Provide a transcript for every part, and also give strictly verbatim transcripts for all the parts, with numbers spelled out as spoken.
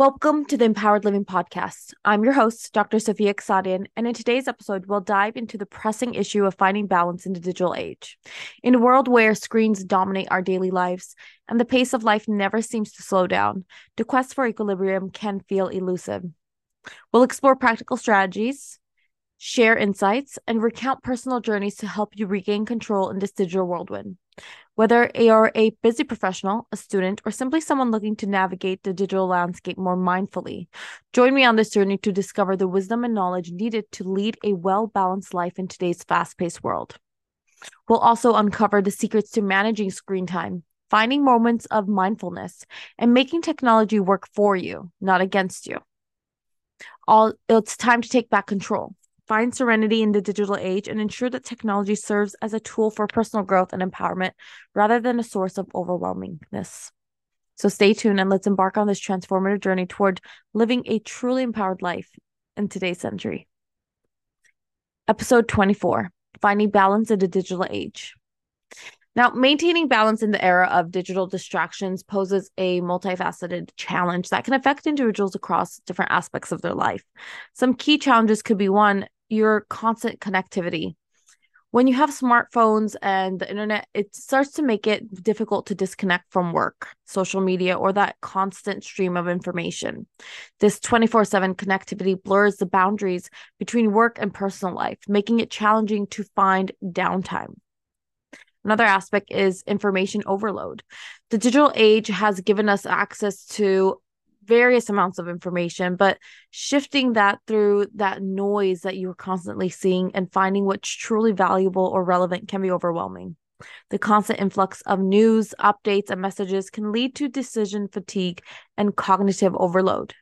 Welcome to the Empowered Living Podcast. I'm your host, Doctor Sophia Kasadian, and in today's episode, we'll dive into the pressing issue of finding balance in the digital age. In a world where screens dominate our daily lives and the pace of life never seems to slow down, the quest for equilibrium can feel elusive. We'll explore practical strategies, share insights, and recount personal journeys to help you regain control in this digital whirlwind. Whether you're a busy professional, a student, or simply someone looking to navigate the digital landscape more mindfully, join me on this journey to discover the wisdom and knowledge needed to lead a well-balanced life in today's fast-paced world. We'll also uncover the secrets to managing screen time, finding moments of mindfulness, and making technology work for you, not against you. All, it's time to take back control. Find serenity in the digital age and ensure that technology serves as a tool for personal growth and empowerment rather than a source of overwhelmingness. So stay tuned and let's embark on this transformative journey toward living a truly empowered life in today's century. Episode twenty-four, Finding Balance in the Digital Age. Now, maintaining balance in the era of digital distractions poses a multifaceted challenge that can affect individuals across different aspects of their life. Some key challenges could be one, your constant connectivity. When you have smartphones and the internet, it starts to make it difficult to disconnect from work, social media, or that constant stream of information. This twenty-four seven connectivity blurs the boundaries between work and personal life, making it challenging to find downtime. Another aspect is information overload. The digital age has given us access to various amounts of information, but shifting that through that noise that you're constantly seeing and finding what's truly valuable or relevant can be overwhelming. The constant influx of news, updates, and messages can lead to decision fatigue and cognitive overload.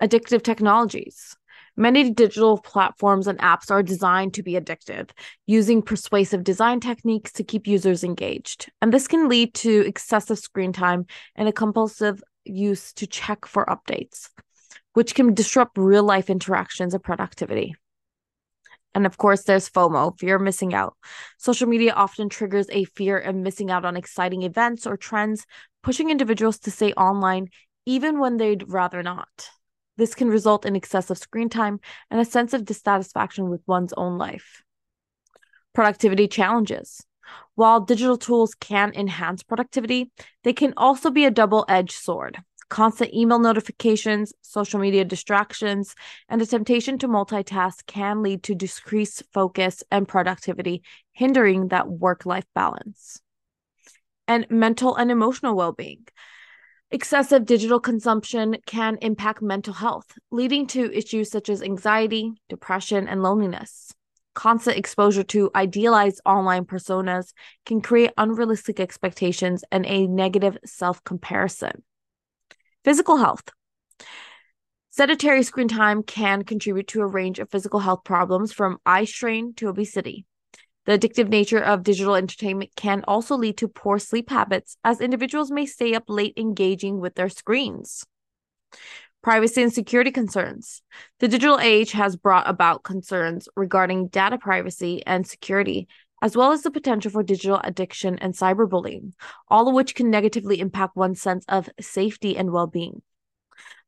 Addictive technologies. Many digital platforms and apps are designed to be addictive, using persuasive design techniques to keep users engaged. And this can lead to excessive screen time and a compulsive use to check for updates, which can disrupt real-life interactions and productivity. And of course, there's FOMO, fear of missing out. Social media often triggers a fear of missing out on exciting events or trends, pushing individuals to stay online even when they'd rather not. This can result in excessive screen time and a sense of dissatisfaction with one's own life. Productivity challenges. While digital tools can enhance productivity, they can also be a double-edged sword. Constant email notifications, social media distractions, and the temptation to multitask can lead to decreased focus and productivity, hindering that work-life balance. And mental and emotional well-being. Excessive digital consumption can impact mental health, leading to issues such as anxiety, depression, and loneliness. Constant exposure to idealized online personas can create unrealistic expectations and a negative self-comparison. Physical health. Sedentary screen time can contribute to a range of physical health problems from eye strain to obesity. The addictive nature of digital entertainment can also lead to poor sleep habits, as individuals may stay up late engaging with their screens. Privacy and security concerns. The digital age has brought about concerns regarding data privacy and security, as well as the potential for digital addiction and cyberbullying, all of which can negatively impact one's sense of safety and well-being.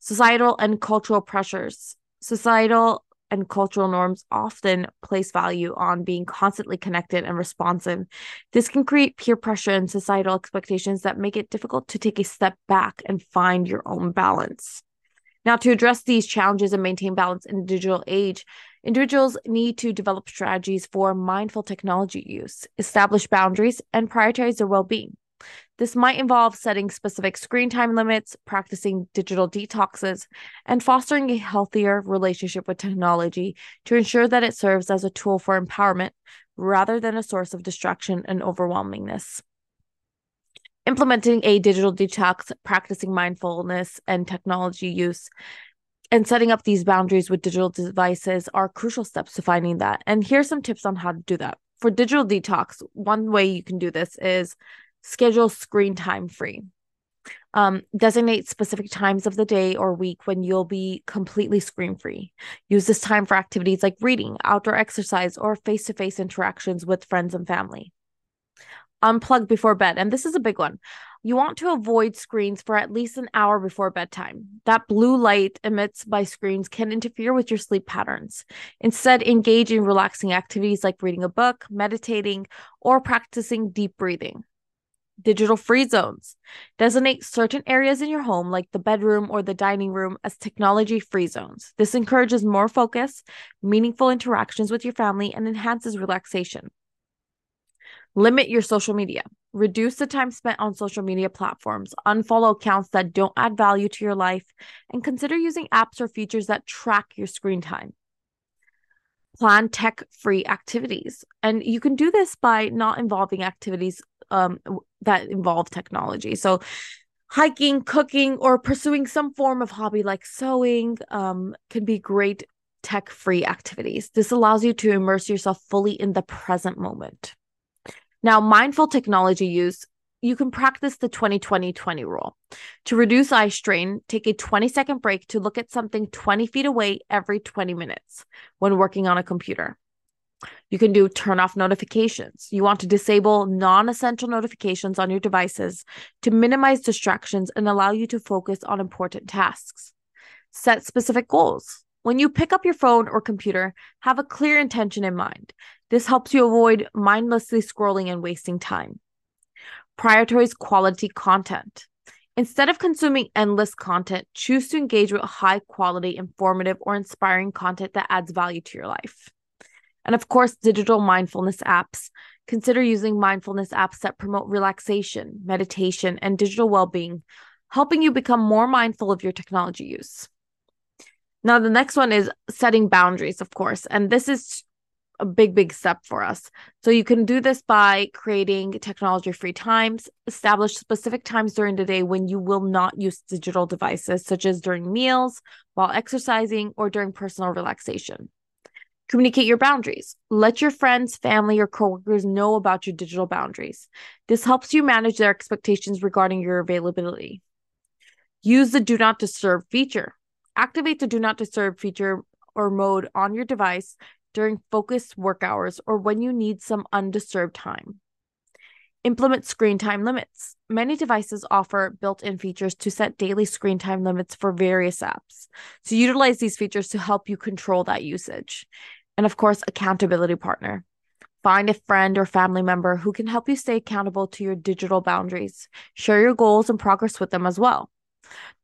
Societal and cultural pressures. Societal and cultural norms often place value on being constantly connected and responsive. This can create peer pressure and societal expectations that make it difficult to take a step back and find your own balance. Now, to address these challenges and maintain balance in the digital age, individuals need to develop strategies for mindful technology use, establish boundaries, and prioritize their well-being. This might involve setting specific screen time limits, practicing digital detoxes, and fostering a healthier relationship with technology to ensure that it serves as a tool for empowerment rather than a source of distraction and overwhelmingness. Implementing a digital detox, practicing mindfulness and technology use, and setting up these boundaries with digital devices are crucial steps to finding that. And here's some tips on how to do that. For digital detox, one way you can do this is schedule screen time free. Um, designate specific times of the day or week when you'll be completely screen free. Use this time for activities like reading, outdoor exercise, or face-to-face interactions with friends and family. unplug before bed. And this is a big one. You want to avoid screens for at least an hour before bedtime. That blue light emits by screens can interfere with your sleep patterns. Instead, engage in relaxing activities like reading a book, meditating, or practicing deep breathing. Digital free zones. Designate certain areas in your home, like the bedroom or the dining room, as technology free zones. This encourages more focus, meaningful interactions with your family, and enhances relaxation. Limit your social media. Reduce the time spent on social media platforms. Unfollow accounts that don't add value to your life, and consider using apps or features that track your screen time. Plan tech-free activities. And you can do this by not involving activities um, that involve technology. So hiking, cooking, or pursuing some form of hobby like sewing um, can be great tech-free activities. This allows you to immerse yourself fully in the present moment. Now, mindful technology use, you can practice the twenty twenty twenty rule. To reduce eye strain, take a twenty-second break to look at something twenty feet away every twenty minutes when working on a computer. You can do turn off notifications. You want to disable non-essential notifications on your devices to minimize distractions and allow you to focus on important tasks. Set specific goals. When you pick up your phone or computer, have a clear intention in mind. This helps you avoid mindlessly scrolling and wasting time. Prioritize quality content. Instead of consuming endless content, choose to engage with high-quality, informative, or inspiring content that adds value to your life. And of course, digital mindfulness apps. Consider using mindfulness apps that promote relaxation, meditation, and digital well-being, helping you become more mindful of your technology use. Now, the next one is setting boundaries, of course, and this is a big, big step for us. So you can do this by creating technology-free times. Establish specific times during the day when you will not use digital devices, such as during meals, while exercising, or during personal relaxation. Communicate your boundaries. Let your friends, family, or coworkers know about your digital boundaries. This helps you manage their expectations regarding your availability. Use the Do Not Disturb feature. Activate the Do Not Disturb feature or mode on your device during focused work hours or when you need some undisturbed time. Implement screen time limits. Many devices offer built-in features to set daily screen time limits for various apps. So utilize these features to help you control that usage. And of course, accountability partner. Find a friend or family member who can help you stay accountable to your digital boundaries. Share your goals and progress with them as well.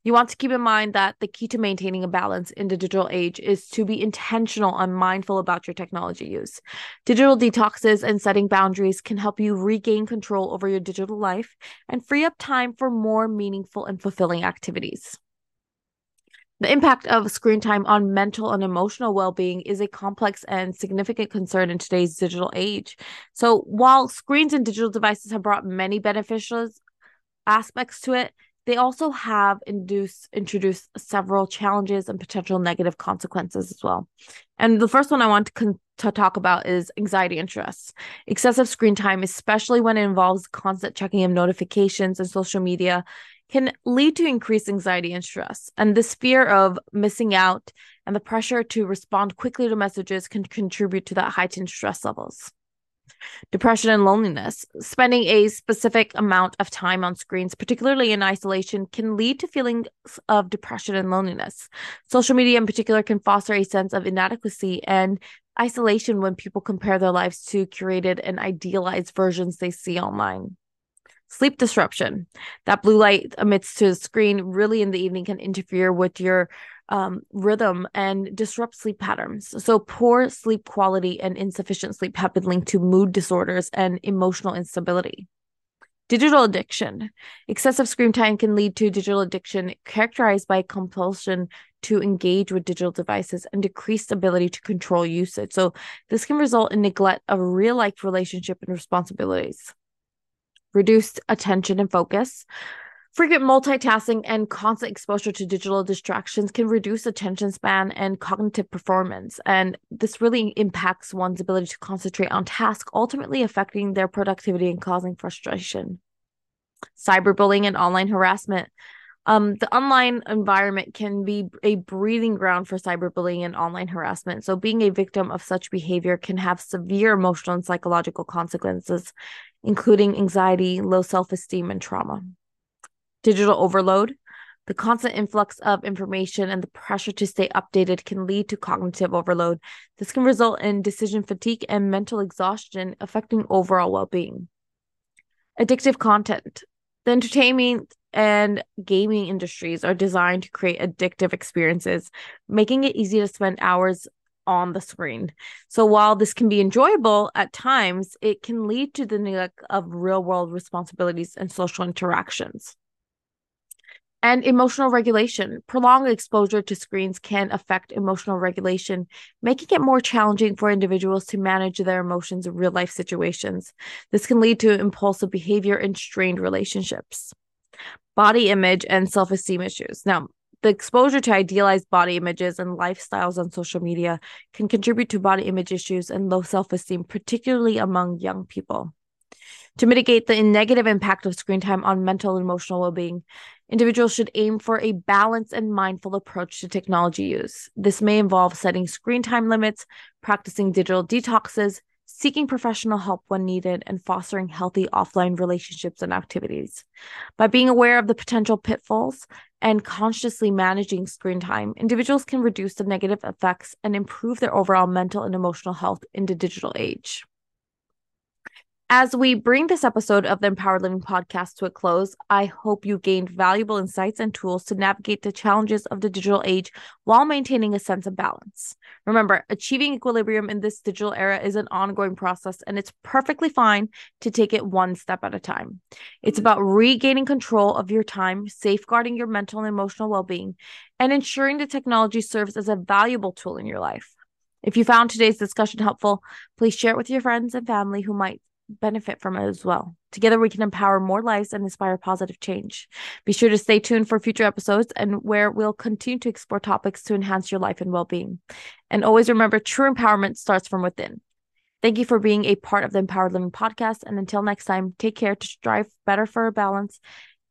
You want to keep in mind that the key to maintaining a balance in the digital age is to be intentional and mindful about your technology use. Digital detoxes and setting boundaries can help you regain control over your digital life and free up time for more meaningful and fulfilling activities. The impact of screen time on mental and emotional well-being is a complex and significant concern in today's digital age. So while screens and digital devices have brought many beneficial aspects to it, they also have induced, introduced several challenges and potential negative consequences as well. And the first one I want to, con- to talk about is anxiety and stress. Excessive screen time, especially when it involves constant checking of notifications and social media, can lead to increased anxiety and stress. And this fear of missing out and the pressure to respond quickly to messages can contribute to that heightened stress levels. Depression and loneliness. Spending a specific amount of time on screens, particularly in isolation, can lead to feelings of depression and loneliness. Social media in particular can foster a sense of inadequacy and isolation when people compare their lives to curated and idealized versions they see online. Sleep disruption. That blue light emits to the screen really in the evening can interfere with your Um, rhythm and disrupt sleep patterns. So poor sleep quality and insufficient sleep have been linked to mood disorders and emotional instability. Digital addiction. Excessive screen time can lead to digital addiction characterized by compulsion to engage with digital devices and decreased ability to control usage. So this can result in neglect of real-life relationship and responsibilities. Reduced attention and focus. Frequent multitasking and constant exposure to digital distractions can reduce attention span and cognitive performance. And this really impacts one's ability to concentrate on tasks, ultimately affecting their productivity and causing frustration. Cyberbullying and online harassment. Um, the online environment can be a breeding ground for cyberbullying and online harassment. So being a victim of such behavior can have severe emotional and psychological consequences, including anxiety, low self-esteem, and trauma. Digital overload. The constant influx of information and the pressure to stay updated can lead to cognitive overload. This can result in decision fatigue and mental exhaustion, affecting overall well-being. Addictive content. The entertainment and gaming industries are designed to create addictive experiences, making it easy to spend hours on the screen. So while this can be enjoyable at times, it can lead to the neglect of real-world responsibilities and social interactions. And emotional regulation. Prolonged exposure to screens can affect emotional regulation, making it more challenging for individuals to manage their emotions in real-life situations. This can lead to impulsive behavior and strained relationships. Body image and self-esteem issues. Now, the exposure to idealized body images and lifestyles on social media can contribute to body image issues and low self-esteem, particularly among young people. To mitigate the negative impact of screen time on mental and emotional well-being, individuals should aim for a balanced and mindful approach to technology use. This may involve setting screen time limits, practicing digital detoxes, seeking professional help when needed, and fostering healthy offline relationships and activities. By being aware of the potential pitfalls and consciously managing screen time, individuals can reduce the negative effects and improve their overall mental and emotional health in the digital age. As we bring this episode of the Empowered Living Podcast to a close, I hope you gained valuable insights and tools to navigate the challenges of the digital age while maintaining a sense of balance. Remember, achieving equilibrium in this digital era is an ongoing process, and it's perfectly fine to take it one step at a time. It's about regaining control of your time, safeguarding your mental and emotional well-being, and ensuring that technology serves as a valuable tool in your life. If you found today's discussion helpful, please share it with your friends and family who might benefit from it as well. Together, we can empower more lives and inspire positive change. Be sure to stay tuned for future episodes and where we'll continue to explore topics to enhance your life and well-being. And always remember, true empowerment starts from within. Thank you for being a part of the Empowered Living Podcast. And until next time, take care to strive better for a balance,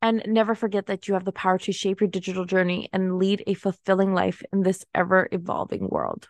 and never forget that you have the power to shape your digital journey and lead a fulfilling life in this ever-evolving world.